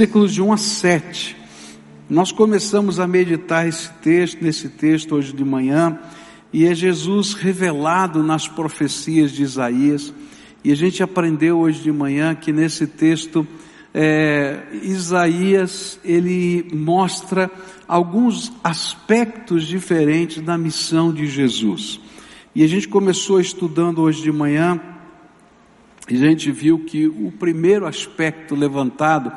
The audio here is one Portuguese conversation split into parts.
Versículos de 1 a 7, nós começamos a meditar nesse texto hoje de manhã, e é Jesus revelado nas profecias de Isaías, e a gente aprendeu hoje de manhã que nesse texto, Isaías, ele mostra alguns aspectos diferentes da missão de Jesus, e a gente começou estudando hoje de manhã, e a gente viu que o primeiro aspecto levantado,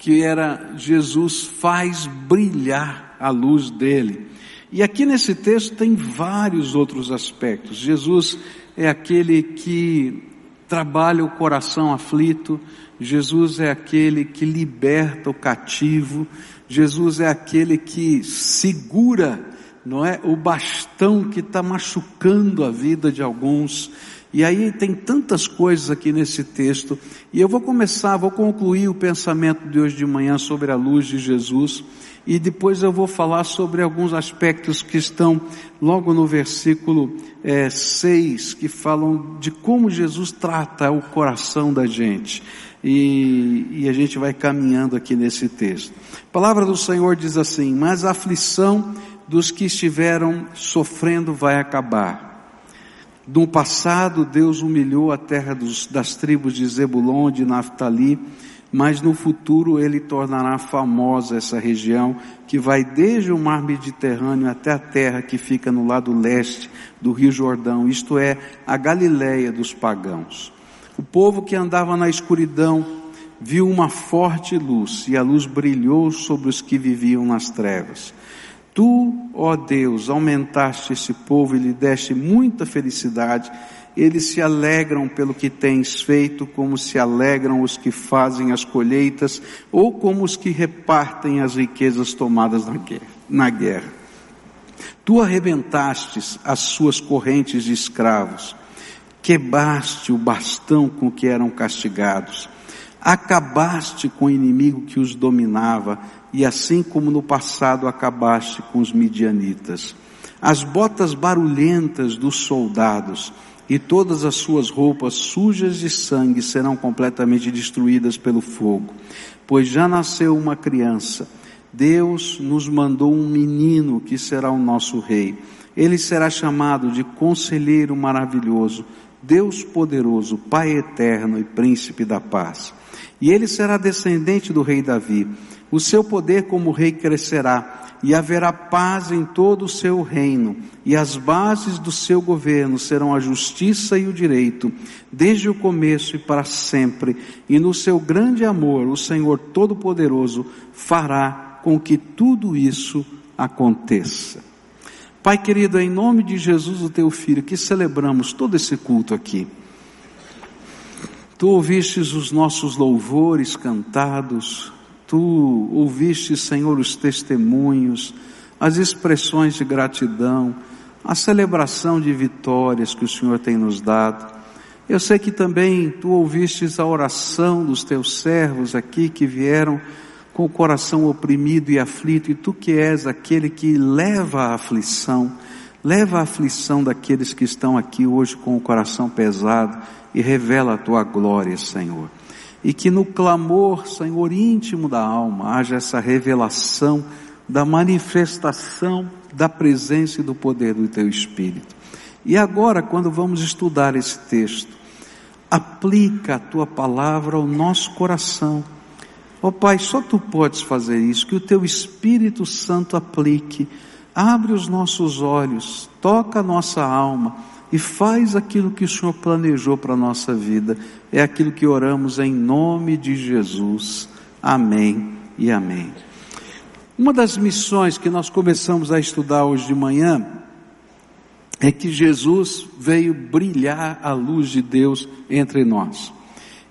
que era Jesus faz brilhar a luz dele. E aqui nesse texto tem vários outros aspectos. Jesus é aquele que trabalha o coração aflito, Jesus é aquele que liberta o cativo, Jesus é aquele que segura, não é, o bastão que está machucando a vida de alguns. E aí tem tantas coisas aqui nesse texto, e eu vou concluir o pensamento de hoje de manhã sobre a luz de Jesus, e depois eu vou falar sobre alguns aspectos que estão logo no versículo 6, que falam de como Jesus trata o coração da gente, e a gente vai caminhando aqui nesse texto. A palavra do Senhor diz assim: mas a aflição dos que estiveram sofrendo vai acabar. No passado, Deus humilhou a terra das tribos de Zebulon, de Naftali, mas no futuro Ele tornará famosa essa região, que vai desde o mar Mediterrâneo até a terra que fica no lado leste do Rio Jordão, isto é, a Galileia dos pagãos. O povo que andava na escuridão viu uma forte luz, e a luz brilhou sobre os que viviam nas trevas. Tu, ó Deus, aumentaste esse povo e lhe deste muita felicidade. Eles se alegram pelo que tens feito, como se alegram os que fazem as colheitas, ou como os que repartem as riquezas tomadas na guerra. Tu arrebentaste as suas correntes de escravos, quebraste o bastão com que eram castigados, acabaste com o inimigo que os dominava, e assim como no passado acabaste com os midianitas. As botas barulhentas dos soldados e todas as suas roupas sujas de sangue serão completamente destruídas pelo fogo, pois já nasceu uma criança. Deus nos mandou um menino que será o nosso rei. Ele será chamado de Conselheiro Maravilhoso, Deus Poderoso, Pai Eterno e Príncipe da Paz. E ele será descendente do rei Davi. O seu poder como rei crescerá, e haverá paz em todo o seu reino, e as bases do seu governo serão a justiça e o direito, desde o começo e para sempre. E no seu grande amor, o Senhor Todo-Poderoso fará com que tudo isso aconteça. Pai querido, em nome de Jesus, o teu filho, que celebramos todo esse culto aqui, tu ouvistes os nossos louvores cantados, tu ouviste, Senhor, os testemunhos, as expressões de gratidão, a celebração de vitórias que o Senhor tem nos dado. Eu sei que também tu ouvistes a oração dos teus servos aqui, que vieram com o coração oprimido e aflito, e tu que és aquele que leva a aflição daqueles que estão aqui hoje com o coração pesado, e revela a tua glória, Senhor. E que no clamor, Senhor, íntimo da alma, haja essa revelação da manifestação da presença e do poder do teu Espírito. E agora, quando vamos estudar esse texto, aplica a tua palavra ao nosso coração. Ó Pai, só tu podes fazer isso, que o teu Espírito Santo aplique, abre os nossos olhos, toca a nossa alma, e faz aquilo que o Senhor planejou para a nossa vida. É aquilo que oramos em nome de Jesus. Amém e amém. Uma das missões que nós começamos a estudar hoje de manhã é que Jesus veio brilhar a luz de Deus entre nós.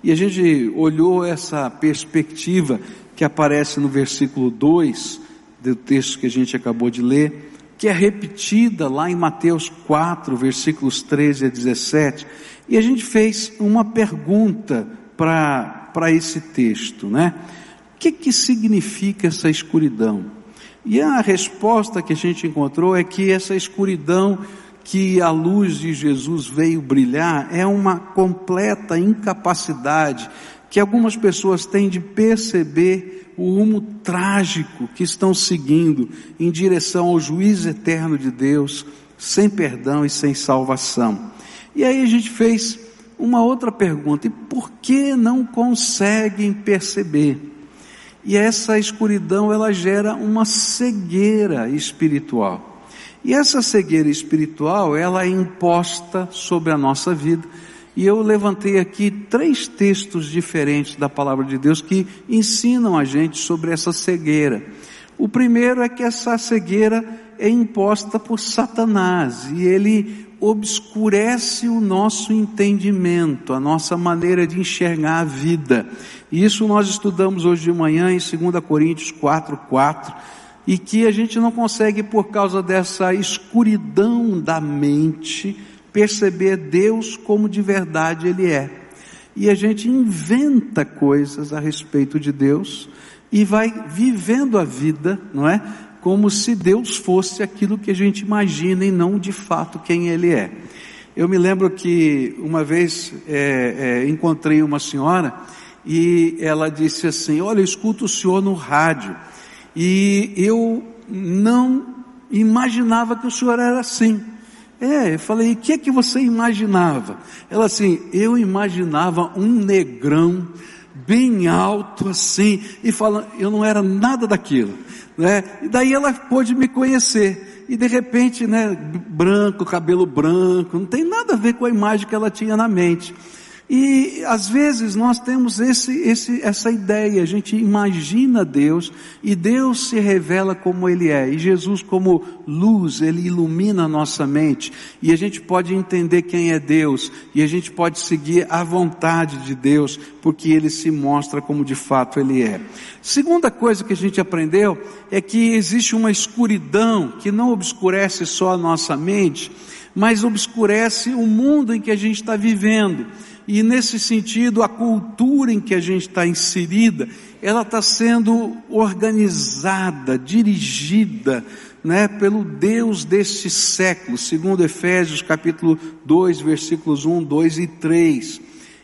E a gente olhou essa perspectiva que aparece no versículo 2 do texto que a gente acabou de ler, que é repetida lá em Mateus 4, versículos 13 a 17, e a gente fez uma pergunta para esse texto, né? O que significa essa escuridão? E a resposta que a gente encontrou é que essa escuridão que a luz de Jesus veio brilhar é uma completa incapacidade que algumas pessoas têm de perceber o rumo trágico que estão seguindo em direção ao juiz eterno de Deus, sem perdão e sem salvação. E aí a gente fez uma outra pergunta: e por que não conseguem perceber? E essa escuridão, ela gera uma cegueira espiritual. E essa cegueira espiritual, ela é imposta sobre a nossa vida. E eu levantei aqui 3 textos diferentes da palavra de Deus que ensinam a gente sobre essa cegueira. O primeiro é que essa cegueira é imposta por Satanás, e ele obscurece o nosso entendimento, a nossa maneira de enxergar a vida. E isso nós estudamos hoje de manhã em 2 Coríntios 4:4, e que a gente não consegue, por causa dessa escuridão da mente, perceber Deus como de verdade Ele é. E a gente inventa coisas a respeito de Deus e vai vivendo a vida, não é? Como se Deus fosse aquilo que a gente imagina e não de fato quem Ele é. Eu me lembro que uma vez encontrei uma senhora e ela disse assim: olha, eu escuto o senhor no rádio e eu não imaginava que o senhor era assim. Eu falei: e o que é que você imaginava? Ela assim: eu imaginava um negrão bem alto assim, e falando, eu não era nada daquilo, né? E daí ela pôde me conhecer, e de repente, né, branco, cabelo branco, não tem nada a ver com a imagem que ela tinha na mente. E às vezes nós temos essa ideia, a gente imagina Deus, e Deus se revela como Ele é, e Jesus como luz, Ele ilumina a nossa mente, e a gente pode entender quem é Deus, e a gente pode seguir a vontade de Deus, porque Ele se mostra como de fato Ele é. Segunda coisa que a gente aprendeu é que existe uma escuridão que não obscurece só a nossa mente, mas obscurece o mundo em que a gente está vivendo. E nesse sentido, a cultura em que a gente está inserida, ela está sendo organizada, dirigida, né, pelo Deus deste século, segundo Efésios capítulo 2, versículos 1, 2 e 3.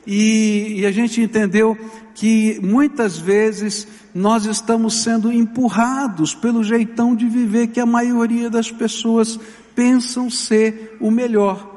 E a gente entendeu que muitas vezes nós estamos sendo empurrados pelo jeitão de viver que a maioria das pessoas pensam ser o melhor.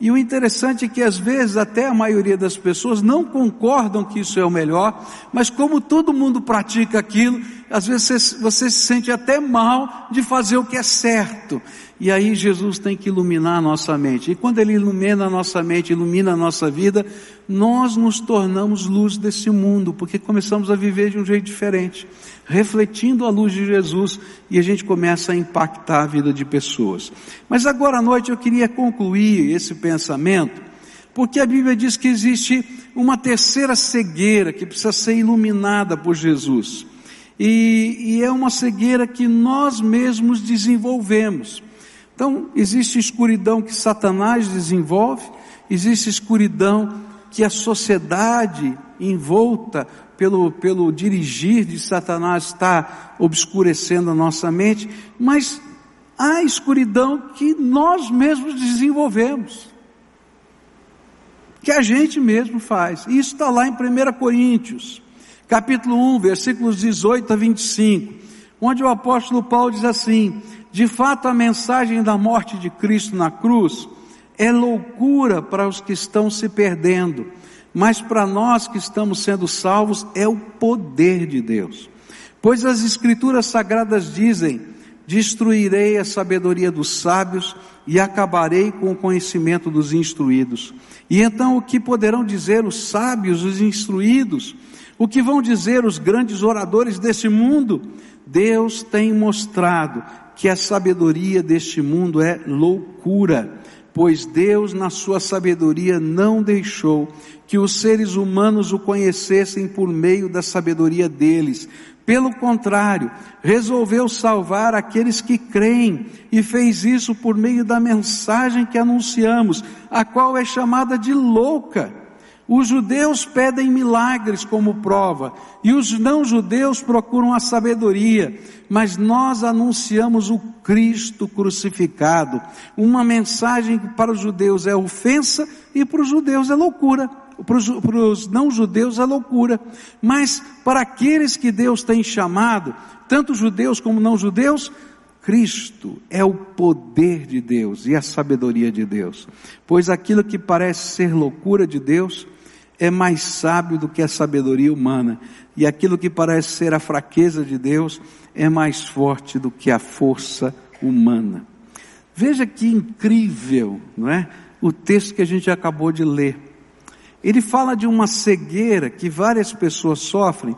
E o interessante é que às vezes até a maioria das pessoas não concordam que isso é o melhor, mas como todo mundo pratica aquilo, às vezes você se sente até mal de fazer o que é certo. E aí Jesus tem que iluminar a nossa mente. E quando Ele ilumina a nossa mente, ilumina a nossa vida, nós nos tornamos luz desse mundo, porque começamos a viver de um jeito diferente, refletindo a luz de Jesus, e a gente começa a impactar a vida de pessoas. Mas agora à noite eu queria concluir esse pensamento, porque a Bíblia diz que existe uma terceira cegueira que precisa ser iluminada por Jesus. E é uma cegueira que nós mesmos desenvolvemos. Então, existe escuridão que Satanás desenvolve, existe escuridão que a sociedade, envolta pelo dirigir de Satanás, está obscurecendo a nossa mente, mas há escuridão que nós mesmos desenvolvemos, que a gente mesmo faz. Isso está lá em 1 Coríntios, capítulo 1, versículos 18 a 25, onde o apóstolo Paulo diz assim: de fato, a mensagem da morte de Cristo na cruz é loucura para os que estão se perdendo, mas para nós que estamos sendo salvos é o poder de Deus. Pois as Escrituras Sagradas dizem: destruirei a sabedoria dos sábios e acabarei com o conhecimento dos instruídos. E então o que poderão dizer os sábios, os instruídos? O que vão dizer os grandes oradores desse mundo? Deus tem mostrado que a sabedoria deste mundo é loucura, pois Deus, na sua sabedoria, não deixou que os seres humanos o conhecessem por meio da sabedoria deles. Pelo contrário, resolveu salvar aqueles que creem, e fez isso por meio da mensagem que anunciamos, a qual é chamada de louca. Os judeus pedem milagres como prova, e os não-judeus procuram a sabedoria, mas nós anunciamos o Cristo crucificado, uma mensagem que para os judeus é ofensa e para os judeus é loucura, para os não-judeus é loucura, mas para aqueles que Deus tem chamado, tanto judeus como não-judeus, Cristo é o poder de Deus e a sabedoria de Deus, pois aquilo que parece ser loucura de Deus é mais sábio do que a sabedoria humana, e aquilo que parece ser a fraqueza de Deus é mais forte do que a força humana. Veja que incrível, não é? O texto que a gente acabou de ler, ele fala de uma cegueira que várias pessoas sofrem,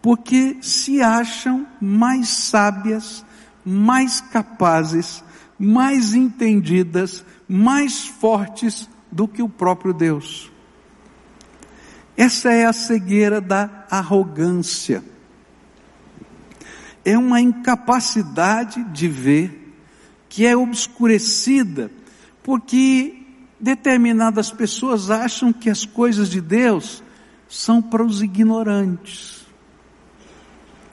porque se acham mais sábias, mais capazes, mais entendidas, mais fortes do que o próprio Deus. Essa é a cegueira da arrogância, é uma incapacidade de ver, que é obscurecida, porque determinadas pessoas acham que as coisas de Deus são para os ignorantes.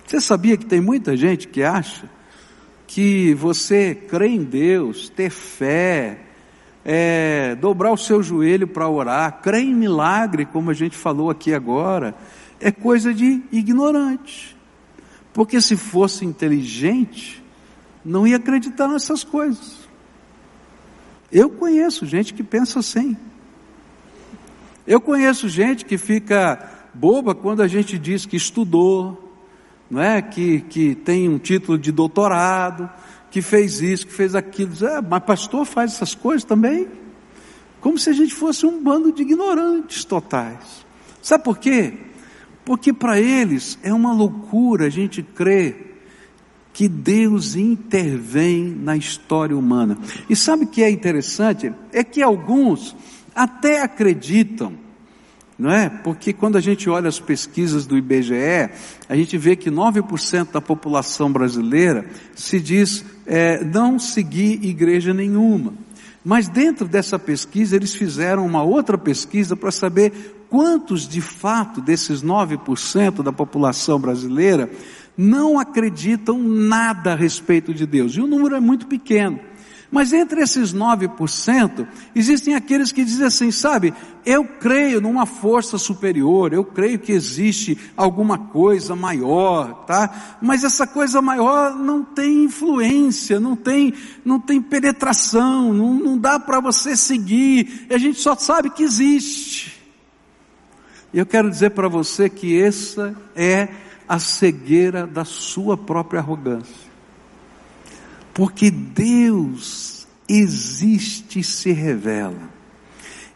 Você sabia que tem muita gente que acha que você crer em Deus, ter fé, dobrar o seu joelho para orar, crer em milagre, como a gente falou aqui agora, é coisa de ignorante, porque se fosse inteligente, não ia acreditar nessas coisas. Eu conheço gente que pensa assim, eu conheço gente que fica boba quando a gente diz que estudou, não é? Que tem um título de doutorado, que fez isso, que fez aquilo. Mas pastor faz essas coisas também? Como se a gente fosse um bando de ignorantes totais. Sabe por quê? Porque para eles é uma loucura a gente crer que Deus intervém na história humana. E sabe o que é interessante? É que alguns até acreditam, não é? Porque quando a gente olha as pesquisas do IBGE, a gente vê que 9% da população brasileira se diz não seguir igreja nenhuma. Mas dentro dessa pesquisa, eles fizeram uma outra pesquisa para saber quantos de fato desses 9% da população brasileira não acreditam nada a respeito de Deus. E o número é muito pequeno. Mas entre esses 9%, existem aqueles que dizem assim, sabe, eu creio numa força superior, eu creio que existe alguma coisa maior, tá? Mas essa coisa maior não tem influência, não tem penetração, não dá para você seguir, a gente só sabe que existe. E eu quero dizer para você que essa é a cegueira da sua própria arrogância. Porque Deus existe e se revela,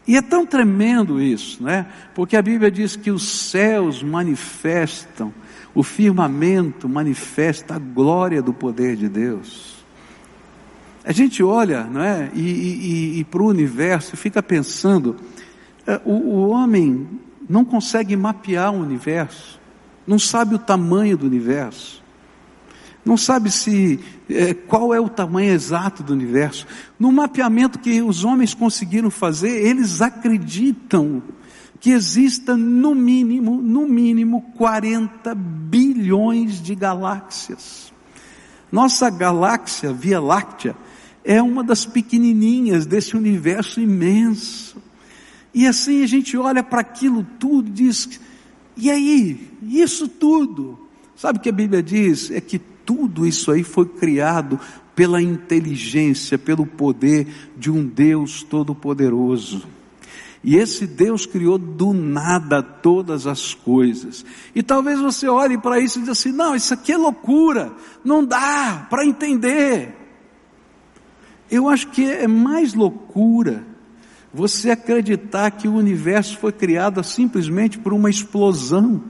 e é tão tremendo isso, né? Porque a Bíblia diz que os céus manifestam, o firmamento manifesta a glória do poder de Deus. A gente olha, não é? E para o universo fica pensando, o homem não consegue mapear o universo, não sabe o tamanho do universo, não sabe qual é o tamanho exato do universo. No mapeamento que os homens conseguiram fazer, eles acreditam que exista no mínimo 40 bilhões de galáxias. Nossa galáxia, Via Láctea, é uma das pequenininhas desse universo imenso. E assim a gente olha para aquilo tudo e diz, e aí, isso tudo? Sabe o que a Bíblia diz? É que tudo isso aí foi criado pela inteligência, pelo poder de um Deus todo-poderoso. E esse Deus criou do nada todas as coisas. E talvez você olhe para isso e diga assim, não, isso aqui é loucura, não dá para entender. Eu acho que é mais loucura você acreditar que o universo foi criado simplesmente por uma explosão.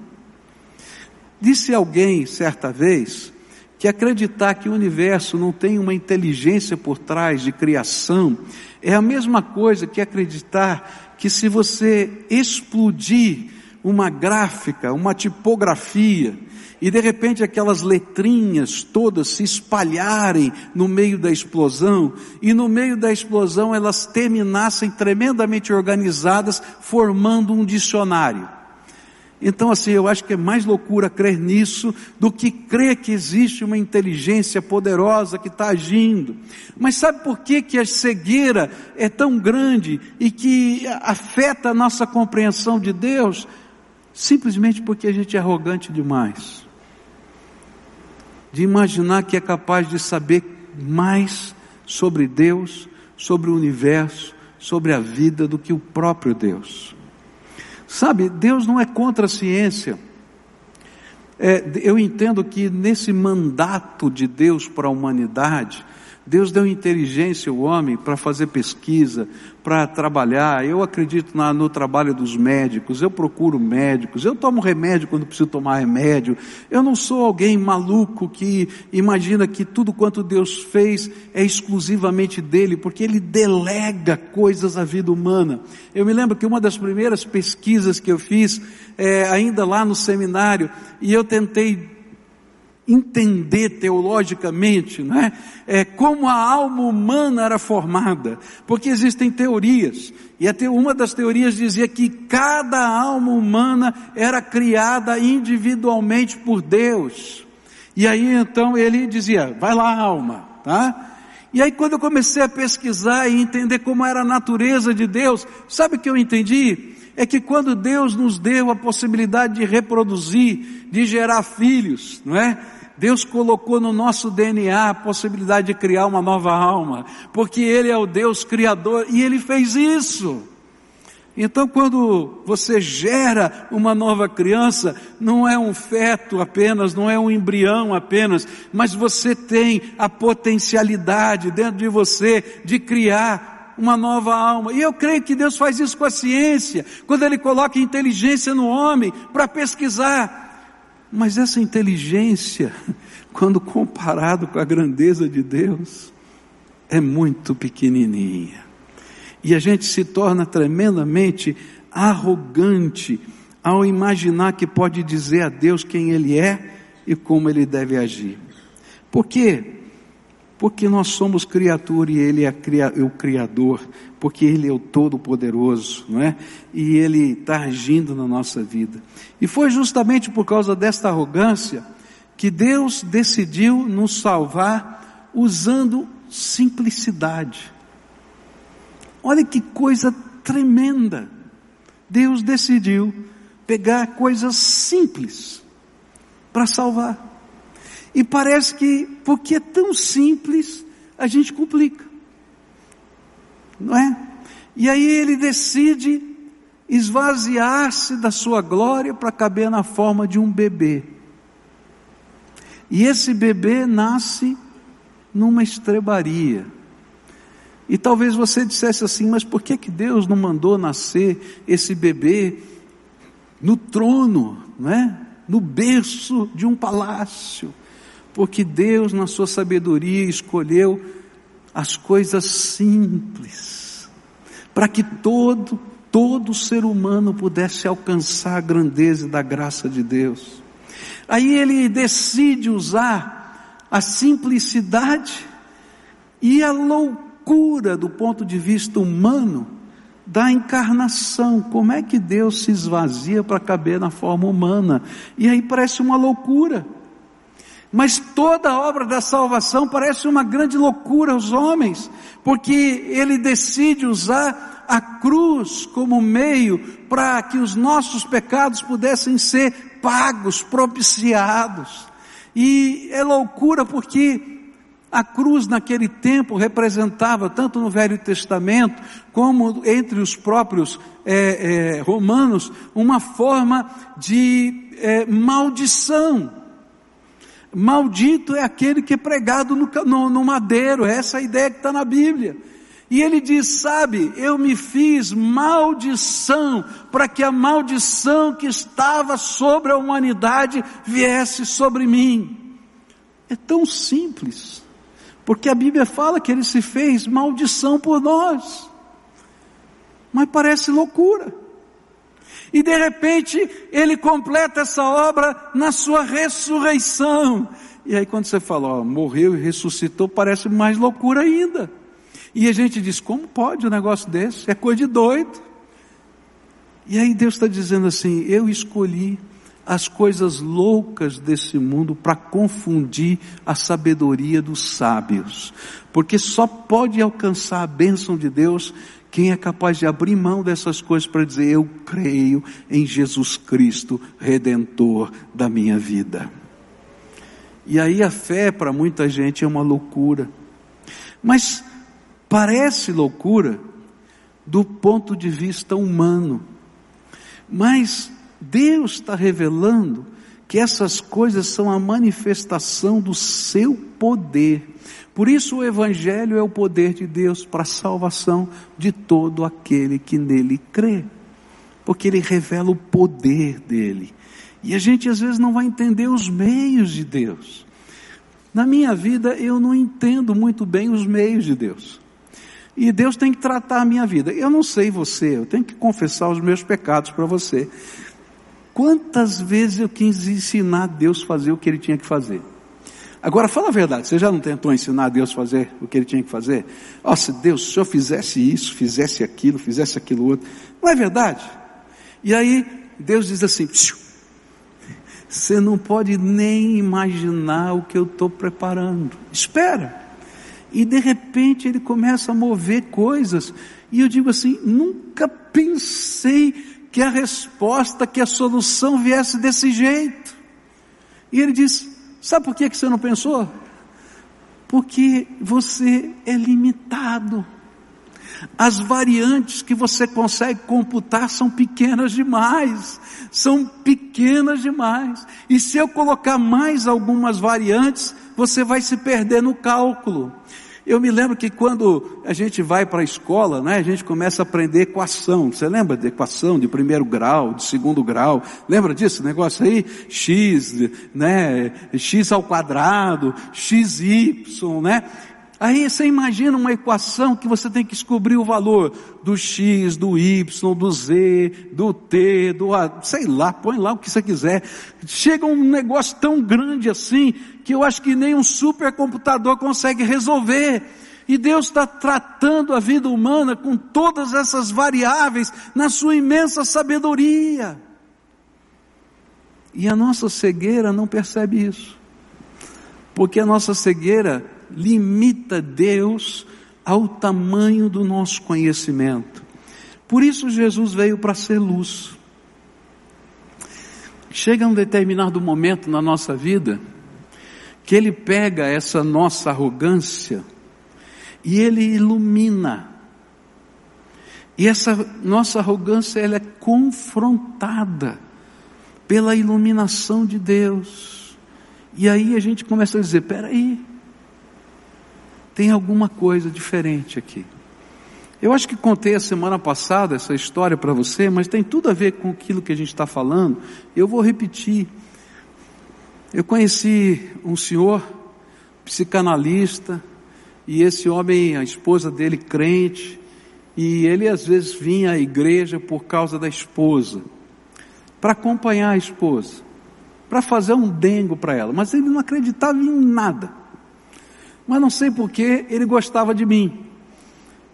Disse alguém certa vez que acreditar que o universo não tem uma inteligência por trás de criação é a mesma coisa que acreditar que se você explodir uma gráfica, uma tipografia, e de repente aquelas letrinhas todas se espalharem no meio da explosão, e no meio da explosão elas terminassem tremendamente organizadas, formando um dicionário. Então assim, eu acho que é mais loucura crer nisso do que crer que existe uma inteligência poderosa que está agindo. Mas sabe por que que a cegueira é tão grande e que afeta a nossa compreensão de Deus? Simplesmente porque a gente é arrogante demais, de imaginar que é capaz de saber mais sobre Deus, sobre o universo, sobre a vida do que o próprio Deus. Sabe, Deus não é contra a ciência. Eu entendo que nesse mandato de Deus para a humanidade, Deus deu inteligência ao homem para fazer pesquisa, para trabalhar. Eu acredito no trabalho dos médicos, eu procuro médicos, eu tomo remédio quando preciso tomar remédio. Eu não sou alguém maluco que imagina que tudo quanto Deus fez é exclusivamente dele, porque ele delega coisas à vida humana. Eu me lembro que uma das primeiras pesquisas que eu fiz, ainda lá no seminário, e eu tentei entender teologicamente, né? Como a alma humana era formada, porque existem teorias, e até uma das teorias dizia que cada alma humana era criada individualmente por Deus, e aí então ele dizia, vai lá alma, tá? E aí quando eu comecei a pesquisar e entender como era a natureza de Deus, sabe o que eu entendi? É que quando Deus nos deu a possibilidade de reproduzir, de gerar filhos, não é? Deus colocou no nosso DNA a possibilidade de criar uma nova alma, porque Ele é o Deus criador e Ele fez isso. Então quando você gera uma nova criança, não é um feto apenas, não é um embrião apenas, mas você tem a potencialidade dentro de você de criar uma nova alma, e eu creio que Deus faz isso com a ciência, quando Ele coloca inteligência no homem, para pesquisar, mas essa inteligência, quando comparado com a grandeza de Deus, é muito pequenininha, e a gente se torna tremendamente arrogante, ao imaginar que pode dizer a Deus quem Ele é, e como Ele deve agir. Por quê? Porque nós somos criatura e Ele é o Criador, porque Ele é o Todo-Poderoso, não é? E Ele está agindo na nossa vida. E foi justamente por causa desta arrogância que Deus decidiu nos salvar usando simplicidade. Olha que coisa tremenda! Deus decidiu pegar coisas simples para salvar. E parece que, porque é tão simples, a gente complica, não é? E aí ele decide esvaziar-se da sua glória para caber na forma de um bebê. E esse bebê nasce numa estrebaria. E talvez você dissesse assim, mas por que que Deus não mandou nascer esse bebê no trono, não é? No berço de um palácio? Porque Deus, na sua sabedoria, escolheu as coisas simples, para que todo ser humano pudesse alcançar a grandeza da graça de Deus. Aí ele decide usar a simplicidade e a loucura do ponto de vista humano da encarnação. Como é que Deus se esvazia para caber na forma humana? E aí parece uma loucura. Mas toda a obra da salvação parece uma grande loucura aos homens, porque ele decide usar a cruz como meio para que os nossos pecados pudessem ser pagos, propiciados. E é loucura porque a cruz naquele tempo representava, tanto no Velho Testamento, como entre os próprios romanos, uma forma de maldição. Maldito é aquele que é pregado no madeiro, essa é a ideia que está na Bíblia. E ele diz, sabe, eu me fiz maldição, para que a maldição que estava sobre a humanidade viesse sobre mim. É tão simples, porque a Bíblia fala que ele se fez maldição por nós, mas parece loucura. E de repente, ele completa essa obra na sua ressurreição. E aí quando você fala, ó, morreu e ressuscitou, parece mais loucura ainda. E a gente diz, como pode um negócio desse? É coisa de doido. E aí Deus está dizendo assim: eu escolhi as coisas loucas desse mundo para confundir a sabedoria dos sábios, porque só pode alcançar a bênção de Deus quem é capaz de abrir mão dessas coisas para dizer: eu creio em Jesus Cristo, Redentor da minha vida. E aí a fé para muita gente é uma loucura, mas parece loucura do ponto de vista humano, mas Deus está revelando que essas coisas são a manifestação do seu poder. Por isso o Evangelho é o poder de Deus para a salvação de todo aquele que nele crê, porque ele revela o poder dele. E a gente às vezes não vai entender os meios de Deus. Na minha vida eu não entendo muito bem os meios de Deus, e Deus tem que tratar a minha vida. Eu não sei você, eu tenho que confessar os meus pecados para você. Quantas vezes eu quis ensinar Deus a fazer o que ele tinha que fazer? Agora fala a verdade, você já não tentou ensinar Deus a fazer o que ele tinha que fazer? Ó, se Deus, se eu fizesse isso, fizesse aquilo outro, não é verdade? E aí Deus diz assim: você não pode nem imaginar o que eu estou preparando, espera. E de repente ele começa a mover coisas, e eu digo assim: nunca pensei que a resposta, que a solução viesse desse jeito. E ele diz: sabe por que você não pensou? Porque você é limitado, as variantes que você consegue computar são pequenas demais, e se eu colocar mais algumas variantes, você vai se perder no cálculo. Eu me lembro que quando a gente vai para a escola, né, a gente começa a aprender equação. Você lembra de equação de primeiro grau, de segundo grau? Lembra disso, negócio aí? X, né, x ao quadrado, xy, né? Aí você imagina uma equação que você tem que descobrir o valor do x, do y, do z, do t, do a, sei lá, põe lá o que você quiser. Chega um negócio tão grande assim, que eu acho que nem um supercomputador consegue resolver. E Deus está tratando a vida humana com todas essas variáveis, na sua imensa sabedoria. E a nossa cegueira não percebe isso, porque a nossa cegueira limita Deus ao tamanho do nosso conhecimento. Por isso Jesus veio para ser luz. Chega um determinado momento na nossa vida que ele pega essa nossa arrogância e ele ilumina. E essa nossa arrogância, ela é confrontada pela iluminação de Deus. E aí a gente começa a dizer: peraí, tem alguma coisa diferente aqui. Eu acho que contei a semana passada essa história para você, mas tem tudo a ver com aquilo que a gente está falando. Eu vou repetir. Eu conheci um senhor, psicanalista, e esse homem, a esposa dele, crente, e ele às vezes vinha à igreja por causa da esposa, para acompanhar a esposa, para fazer um dengo para ela, mas ele não acreditava em nada. Mas não sei porque ele gostava de mim,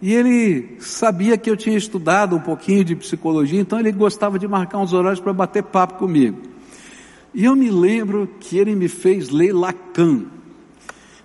e ele sabia que eu tinha estudado um pouquinho de psicologia, então ele gostava de marcar uns horários para bater papo comigo. E eu me lembro que ele me fez ler Lacan,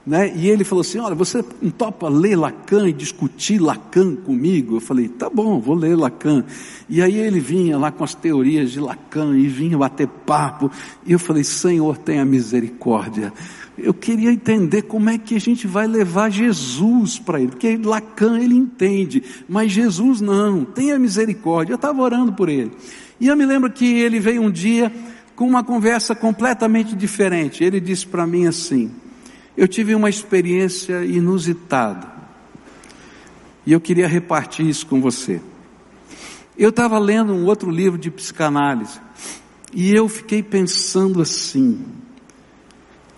né? E ele falou assim: olha, você não topa ler Lacan e discutir Lacan comigo? Eu falei: tá bom, vou ler Lacan. E aí ele vinha lá com as teorias de Lacan e vinha bater papo, e eu falei: Senhor, tenha misericórdia, eu queria entender como é que a gente vai levar Jesus para ele, porque Lacan ele entende, mas Jesus não. Tenha misericórdia. Eu estava orando por ele, e eu me lembro que ele veio um dia com uma conversa completamente diferente. Ele disse para mim assim: eu tive uma experiência inusitada, e eu queria repartir isso com você. Eu estava lendo um outro livro de psicanálise, e eu fiquei pensando assim: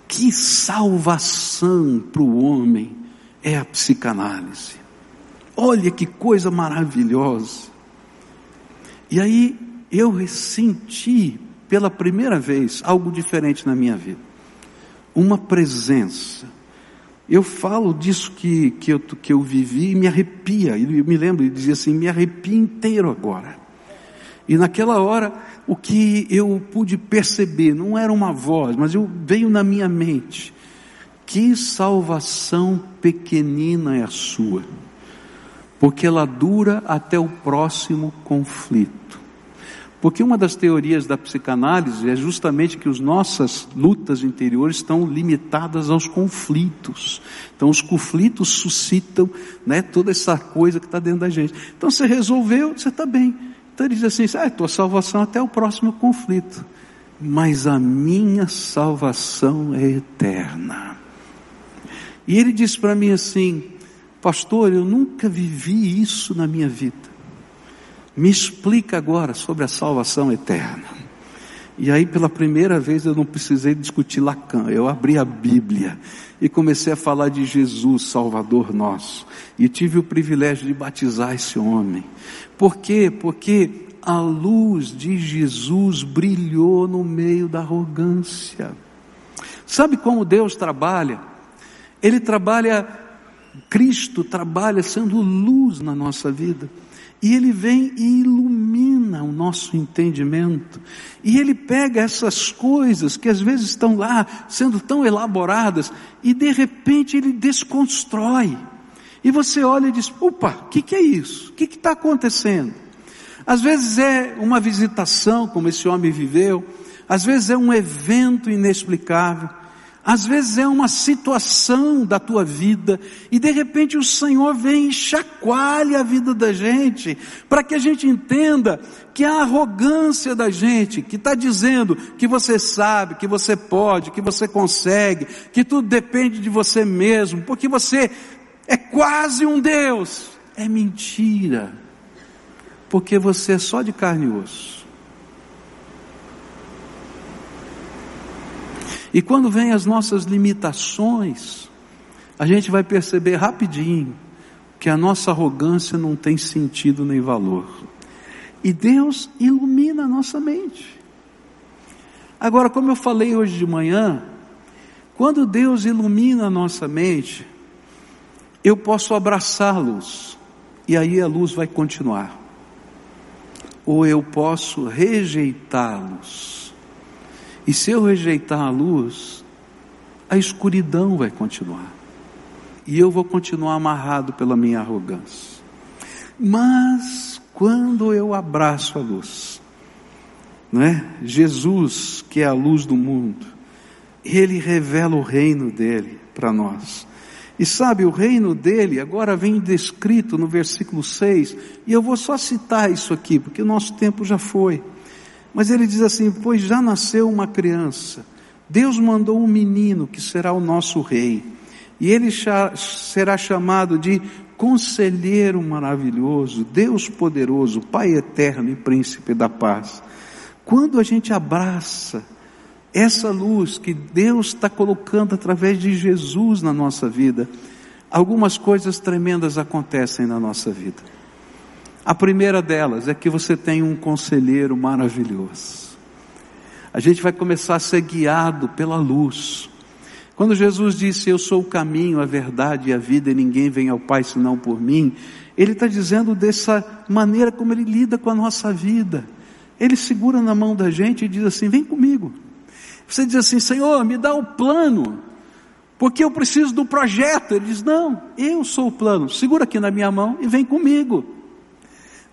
que salvação para o homem é a psicanálise, olha que coisa maravilhosa. E aí eu senti pela primeira vez algo diferente na minha vida, uma presença. Eu falo disso que eu vivi e me arrepia. Eu me lembro, ele dizia assim: me arrepia inteiro agora. E naquela hora, o que eu pude perceber, não era uma voz, mas veio na minha mente: que salvação pequenina é a sua, porque ela dura até o próximo conflito. Porque uma das teorias da psicanálise é justamente que as nossas lutas interiores estão limitadas aos conflitos. Então os conflitos suscitam, né, toda essa coisa que está dentro da gente. Então você resolveu, você está bem. Então ele diz assim: tua salvação até o próximo conflito. Mas a minha salvação é eterna. E ele disse para mim assim: pastor, eu nunca vivi isso na minha vida. Me explica agora sobre a salvação eterna. E aí pela primeira vez eu não precisei discutir Lacan, eu abri a Bíblia e comecei a falar de Jesus, Salvador nosso, e tive o privilégio de batizar esse homem. Por quê? Porque a luz de Jesus brilhou no meio da arrogância. Sabe como Deus trabalha? Ele trabalha, Cristo trabalha sendo luz na nossa vida. E Ele vem e ilumina o nosso entendimento. E Ele pega essas coisas que às vezes estão lá, sendo tão elaboradas, e de repente Ele desconstrói. E você olha e diz: opa, que é isso? Que está acontecendo? Às vezes é uma visitação, como esse homem viveu. Às vezes é um evento inexplicável. Às vezes é uma situação da tua vida, e de repente o Senhor vem e chacoalha a vida da gente, para que a gente entenda que a arrogância da gente, que está dizendo que você sabe, que você pode, que você consegue, que tudo depende de você mesmo, porque você é quase um Deus, é mentira, porque você é só de carne e osso. E quando vem as nossas limitações, a gente vai perceber rapidinho que a nossa arrogância não tem sentido nem valor. E Deus ilumina a nossa mente. Agora, como eu falei hoje de manhã, quando Deus ilumina a nossa mente, eu posso abraçar a luz, e aí a luz vai continuar. Ou eu posso rejeitá-los. E se eu rejeitar a luz, a escuridão vai continuar. E eu vou continuar amarrado pela minha arrogância. Mas quando eu abraço a luz, não é? Jesus, que é a luz do mundo, Ele revela o reino dEle para nós. E sabe, o reino dEle agora vem descrito no versículo 6, e eu vou só citar isso aqui, porque o nosso tempo já foi. Mas ele diz assim: pois já nasceu uma criança, Deus mandou um menino que será o nosso rei, e ele será chamado de Conselheiro Maravilhoso, Deus Poderoso, Pai Eterno e Príncipe da Paz. Quando a gente abraça essa luz que Deus está colocando através de Jesus na nossa vida, algumas coisas tremendas acontecem na nossa vida. A primeira delas é que você tem um conselheiro maravilhoso. A gente vai começar a ser guiado pela luz. Quando Jesus disse: eu sou o caminho, a verdade e a vida, e ninguém vem ao Pai senão por mim, Ele está dizendo dessa maneira como Ele lida com a nossa vida. Ele segura na mão da gente e diz assim: vem comigo. Você diz assim: Senhor, me dá o plano, porque eu preciso do projeto. Ele diz: não, eu sou o plano, segura aqui na minha mão e vem comigo.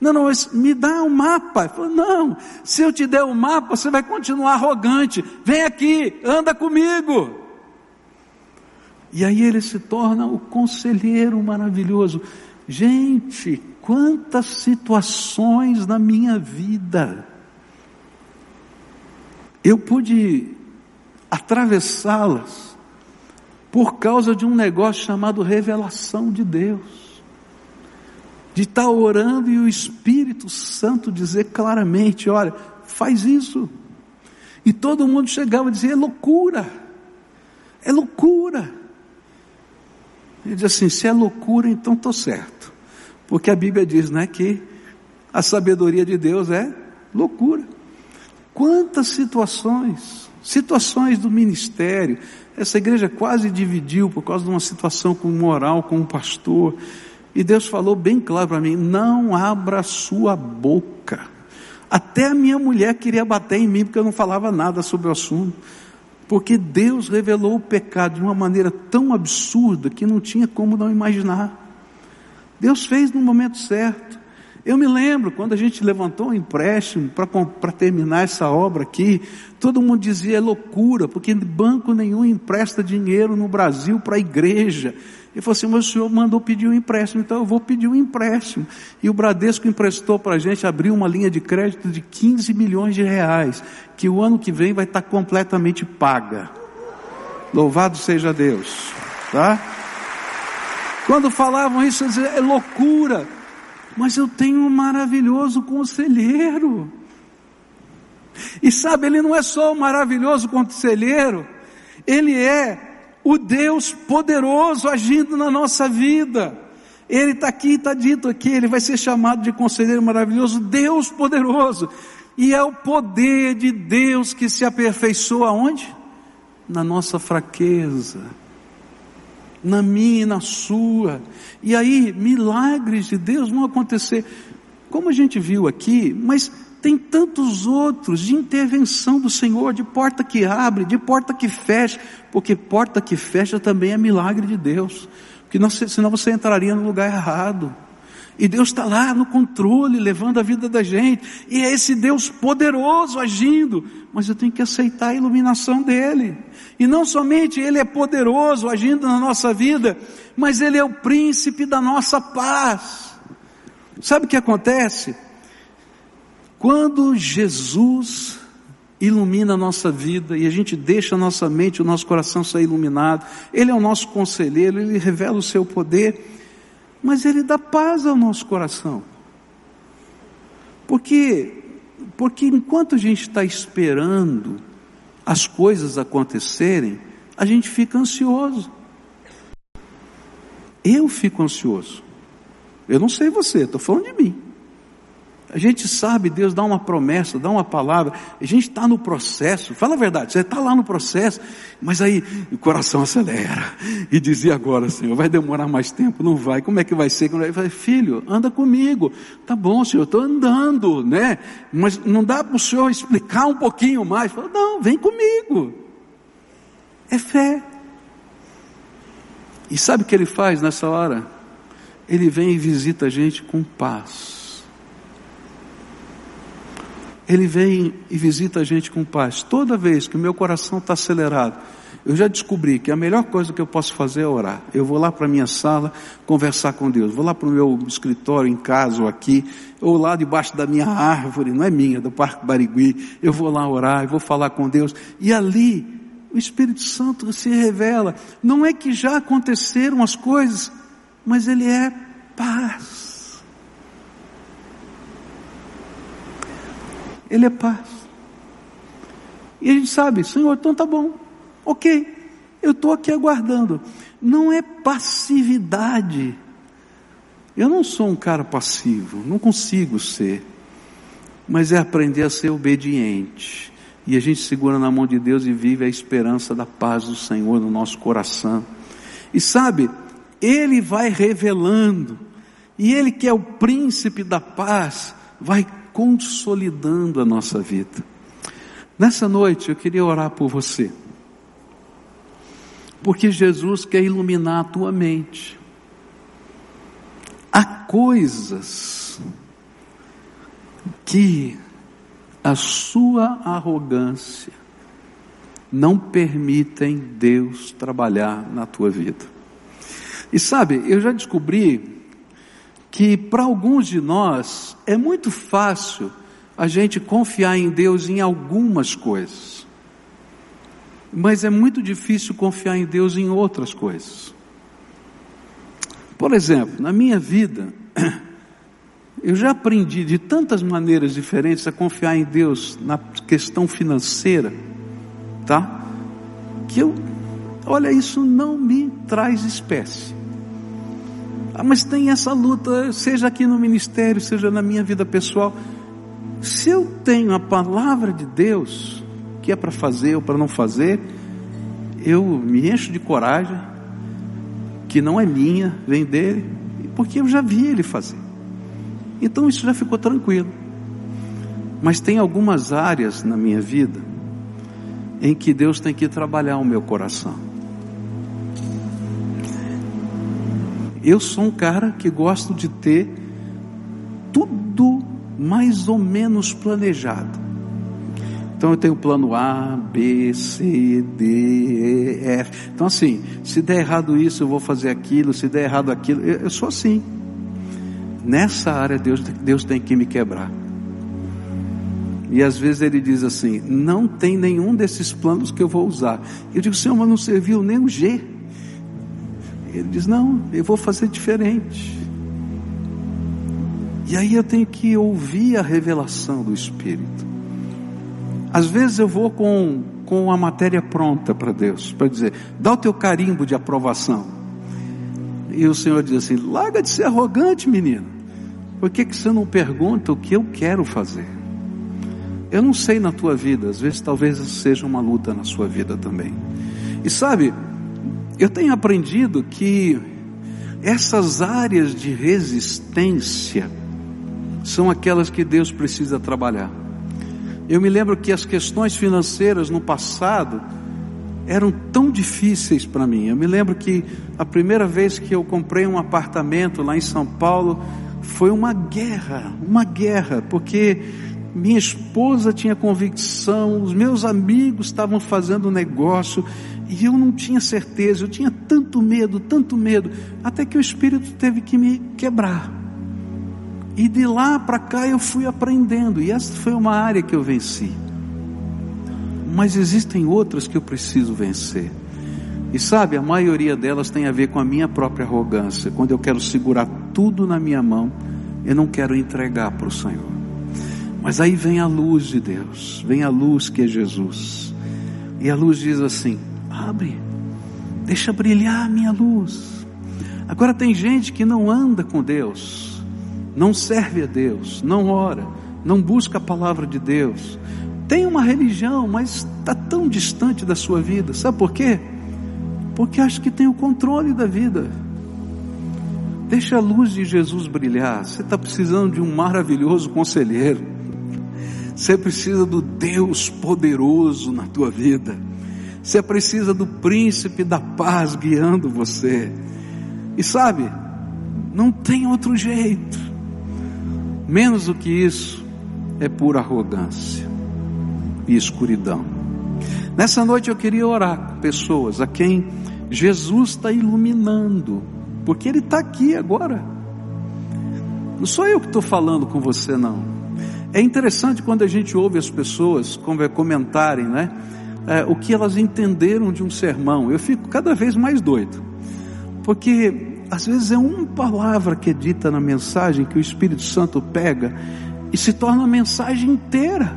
Não, mas me dá um mapa. Ele falou: não, se eu te der um mapa, você vai continuar arrogante. Vem aqui, anda comigo. E aí ele se torna o conselheiro maravilhoso. Gente, quantas situações na minha vida eu pude atravessá-las por causa de um negócio chamado revelação de Deus. De estar orando e o Espírito Santo dizer claramente: olha, faz isso. E todo mundo chegava e dizia: é loucura, é loucura. Ele diz assim: se é loucura, então estou certo, porque a Bíblia diz, né, que a sabedoria de Deus é loucura. Quantas situações do ministério, essa igreja quase dividiu por causa de uma situação com moral, com um pastor. E Deus falou bem claro para mim: não abra sua boca, Até a minha mulher queria bater em mim, porque eu não falava nada sobre o assunto. Porque Deus revelou o pecado de uma maneira tão absurda que não tinha como não imaginar. Deus fez no momento certo. Eu me lembro, quando a gente levantou um empréstimo para terminar essa obra aqui, todo mundo dizia, é loucura, porque banco nenhum empresta dinheiro no Brasil para a igreja. Ele falou assim, mas o senhor mandou pedir um empréstimo, então eu vou pedir um empréstimo. E o Bradesco emprestou para a gente, abriu uma linha de crédito de 15 milhões de reais, que o ano que vem vai estar completamente paga. Louvado seja Deus, tá? Quando falavam isso, eu dizia, é loucura. Mas eu tenho um maravilhoso conselheiro. E sabe, ele não é só um maravilhoso conselheiro, ele é o Deus poderoso agindo na nossa vida. Ele está aqui, está dito aqui, ele vai ser chamado de conselheiro maravilhoso, Deus poderoso. E é o poder de Deus que se aperfeiçoa onde? Na nossa fraqueza. Na minha e na sua. E aí, milagres de Deus vão acontecer, como a gente viu aqui, mas tem tantos outros de intervenção do Senhor, de porta que abre, de porta que fecha, porque porta que fecha também é milagre de Deus, porque não, senão você entraria no lugar errado. E Deus está lá no controle, levando a vida da gente, e é esse Deus poderoso agindo, mas eu tenho que aceitar a iluminação dele. E não somente ele é poderoso agindo na nossa vida, mas ele é o príncipe da nossa paz. Sabe o que acontece? Quando Jesus ilumina a nossa vida, e a gente deixa a nossa mente, o nosso coração ser iluminado, ele é o nosso conselheiro, ele revela o seu poder, mas ele dá paz ao nosso coração, porque enquanto a gente está esperando as coisas acontecerem, a gente fica ansioso. Eu fico ansioso, eu não sei você, estou falando de mim. A gente sabe, Deus dá uma promessa, dá uma palavra, a gente está no processo, fala a verdade, você está lá no processo, mas aí o coração acelera, e dizia agora, Senhor, vai demorar mais tempo? Não vai, como é que vai ser? Ele fala, filho, anda comigo, tá bom Senhor, estou andando, né, mas não dá para o Senhor explicar um pouquinho mais? Fala, não, vem comigo, é fé. E sabe o que ele faz nessa hora? Ele vem e visita a gente com paz. Ele vem e visita a gente com paz. Toda vez que o meu coração está acelerado, eu já descobri que a melhor coisa que eu posso fazer é orar. Eu vou lá para a minha sala conversar com Deus. Vou lá para o meu escritório em casa ou aqui, ou lá debaixo da minha árvore, não é minha, do Parque Barigui. Eu vou lá orar, eu vou falar com Deus. E ali o Espírito Santo se revela. Não é que já aconteceram as coisas, mas ele é paz. Ele é paz. E a gente sabe, Senhor, então tá bom, ok, eu estou aqui aguardando. Não é passividade. Eu não sou um cara passivo, não consigo ser, mas é aprender a ser obediente. E a gente segura na mão de Deus e vive a esperança da paz do Senhor no nosso coração. E sabe, ele vai revelando, e ele que é o príncipe da paz, vai consolidando a nossa vida. Nessa noite eu queria orar por você, porque Jesus quer iluminar a tua mente. Há coisas que a sua arrogância não permitem Deus trabalhar na tua vida. E sabe, eu já descobri que para alguns de nós é muito fácil a gente confiar em Deus em algumas coisas, mas é muito difícil confiar em Deus em outras coisas. Por exemplo, na minha vida, eu já aprendi de tantas maneiras diferentes a confiar em Deus na questão financeira, tá? Que eu, olha, isso não me traz espécie. Ah, mas tem essa luta, seja aqui no ministério, seja na minha vida pessoal. Se eu tenho a palavra de Deus, que é para fazer ou para não fazer, eu me encho de coragem, que não é minha, vem dele, porque eu já vi ele fazer. Então isso já ficou tranquilo. Mas tem algumas áreas na minha vida em que Deus tem que trabalhar o meu coração. Eu sou um cara que gosto de ter tudo mais ou menos planejado. Então eu tenho plano A, B, C, D, E, F. Então assim, se der errado isso eu vou fazer aquilo, se der errado aquilo, eu sou assim. Nessa área Deus tem que me quebrar. E às vezes ele diz assim, não tem nenhum desses planos que eu vou usar. Eu digo, Senhor, mas não serviu nem o G. Ele diz, não, eu vou fazer diferente. E aí eu tenho que ouvir a revelação do Espírito. Às vezes eu vou com a matéria pronta para Deus, para dizer, dá o teu carimbo de aprovação. E o Senhor diz assim, larga de ser arrogante, menino. Por que você não pergunta o que eu quero fazer? Eu não sei na tua vida, às vezes talvez seja uma luta na sua vida também. E sabe, eu tenho aprendido que essas áreas de resistência são aquelas que Deus precisa trabalhar. Eu me lembro que as questões financeiras no passado eram tão difíceis para mim. Eu me lembro que a primeira vez que eu comprei um apartamento lá em São Paulo foi uma guerra, porque minha esposa tinha convicção, os meus amigos estavam fazendo negócio e eu não tinha certeza, eu tinha tanto medo, até que o Espírito teve que me quebrar. E de lá para cá eu fui aprendendo, e essa foi uma área que eu venci. Mas existem outras que eu preciso vencer. E sabe, a maioria delas tem a ver com a minha própria arrogância. Quando eu quero segurar tudo na minha mão, eu não quero entregar para o Senhor. Mas aí vem a luz de Deus, vem a luz que é Jesus, e a luz diz assim, abre, deixa brilhar a minha luz. Agora tem gente que não anda com Deus, não serve a Deus, não ora, não busca a palavra de Deus, tem uma religião, mas está tão distante da sua vida, sabe por quê? Porque acha que tem o controle da vida. Deixa a luz de Jesus brilhar. Você está precisando de um maravilhoso conselheiro. Você precisa do Deus poderoso na tua vida. Você precisa do príncipe da paz guiando você. E sabe, não tem outro jeito. Menos do que isso é pura arrogância e escuridão. Nessa noite eu queria orar com pessoas a quem Jesus está iluminando, porque Ele está aqui agora. Não sou eu que estou falando com você, não. É interessante quando a gente ouve as pessoas comentarem, né? O que elas entenderam de um sermão. Eu fico cada vez mais doido, porque às vezes é uma palavra que é dita na mensagem que o Espírito Santo pega e se torna a mensagem inteira.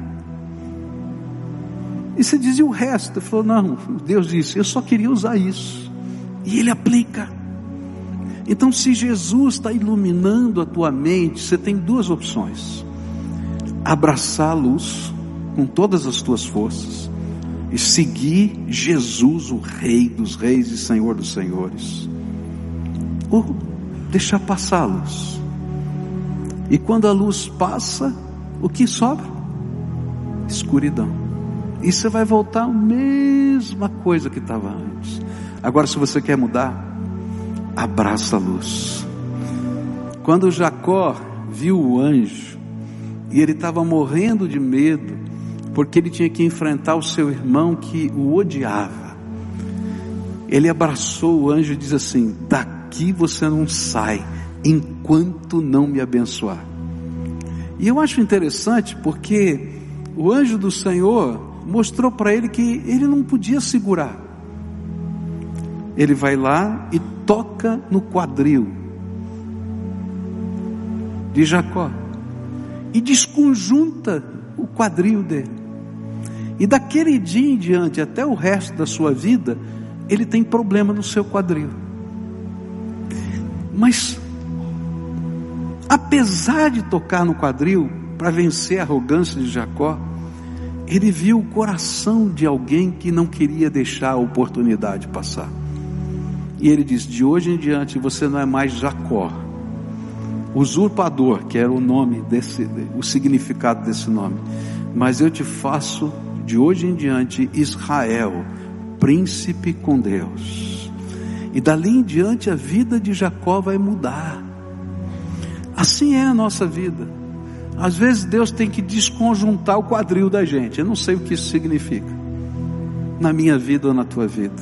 E você dizia o resto. Ele falou, não, Deus disse, eu só queria usar isso. E Ele aplica. Então, se Jesus está iluminando a tua mente, você tem duas opções: abraçar a luz com todas as tuas forças e seguir Jesus, o Rei dos Reis e Senhor dos Senhores, ou deixar passar a luz. E quando a luz passa, o que sobra? Escuridão. E você vai voltar à mesma coisa que estava antes. Agora, se você quer mudar, abraça a luz. Quando Jacó viu o anjo e ele estava morrendo de medo, porque ele tinha que enfrentar o seu irmão que o odiava, ele abraçou o anjo e diz assim, daqui você não sai enquanto não me abençoar. E eu acho interessante porque o anjo do Senhor mostrou para ele que ele não podia segurar. Ele vai lá e toca no quadril de Jacó e desconjunta o quadril dele. E daquele dia em diante, até o resto da sua vida, ele tem problema no seu quadril. Mas apesar de tocar no quadril para vencer a arrogância de Jacó, ele viu o coração de alguém que não queria deixar a oportunidade passar. E ele diz, de hoje em diante você não é mais Jacó, usurpador, que era o nome desse, o significado desse nome, mas eu te faço de hoje em diante Israel, príncipe com Deus. E dali em diante a vida de Jacó vai mudar. Assim é a nossa vida. Às vezes Deus tem que desconjuntar o quadril da gente. Eu não sei o que isso significa na minha vida ou na tua vida,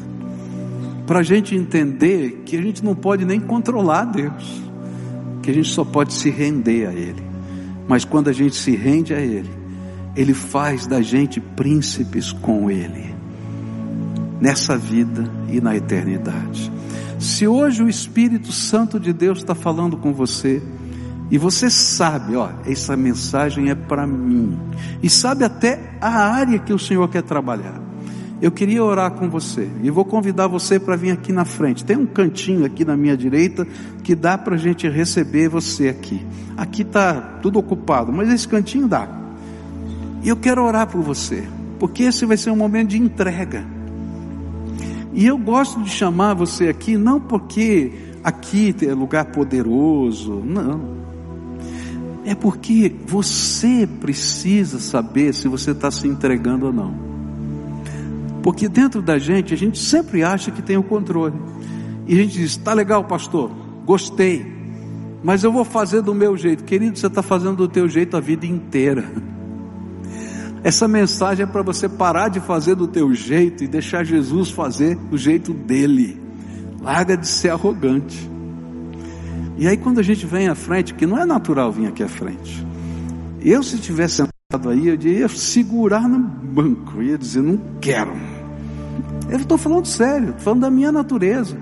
para a gente entender que a gente não pode nem controlar Deus, que a gente só pode se render a Ele. Mas quando a gente se rende a Ele, Ele faz da gente príncipes com Ele, nessa vida e na eternidade. Se hoje o Espírito Santo de Deus está falando com você, e você sabe, ó, essa mensagem é para mim, e sabe até a área que o Senhor quer trabalhar, eu queria orar com você, e vou convidar você para vir aqui na frente. Tem um cantinho aqui na minha direita, que dá para a gente receber você aqui. Aqui está tudo ocupado, mas esse cantinho dá. E eu quero orar por você, porque esse vai ser um momento de entrega. E eu gosto de chamar você aqui, não porque aqui é lugar poderoso, não. É porque você precisa saber se você está se entregando ou não. Porque dentro da gente, a gente sempre acha que tem o controle. E a gente diz, tá legal pastor, gostei, mas eu vou fazer do meu jeito. Querido, você está fazendo do teu jeito a vida inteira. Essa mensagem é para você parar de fazer do teu jeito e deixar Jesus fazer o jeito dele. Larga de ser arrogante. E aí quando a gente vem à frente, que não é natural vir aqui à frente, eu se tivesse sentado aí, eu ia segurar no banco, eu ia dizer, não quero. Eu estou falando sério, estou falando da minha natureza.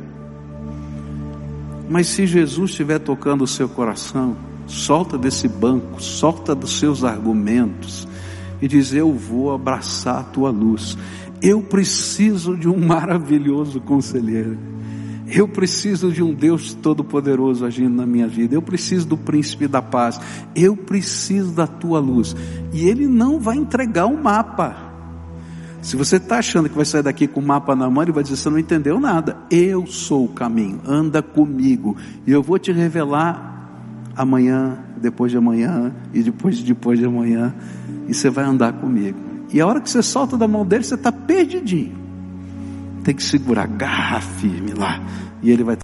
Mas se Jesus estiver tocando o seu coração, solta desse banco, solta dos seus argumentos, e diz, eu vou abraçar a tua luz, eu preciso de um maravilhoso conselheiro, eu preciso de um Deus Todo-Poderoso agindo na minha vida, eu preciso do príncipe da paz, eu preciso da tua luz. E ele não vai entregar um mapa. Se você está achando que vai sair daqui com o mapa na mão, ele vai dizer, você não entendeu nada. Eu sou o caminho, anda comigo, e eu vou te revelar amanhã, depois de amanhã, e depois de amanhã, e você vai andar comigo. E a hora que você solta da mão dele, você está perdidinho. Tem que segurar, garra firme lá, e ele vai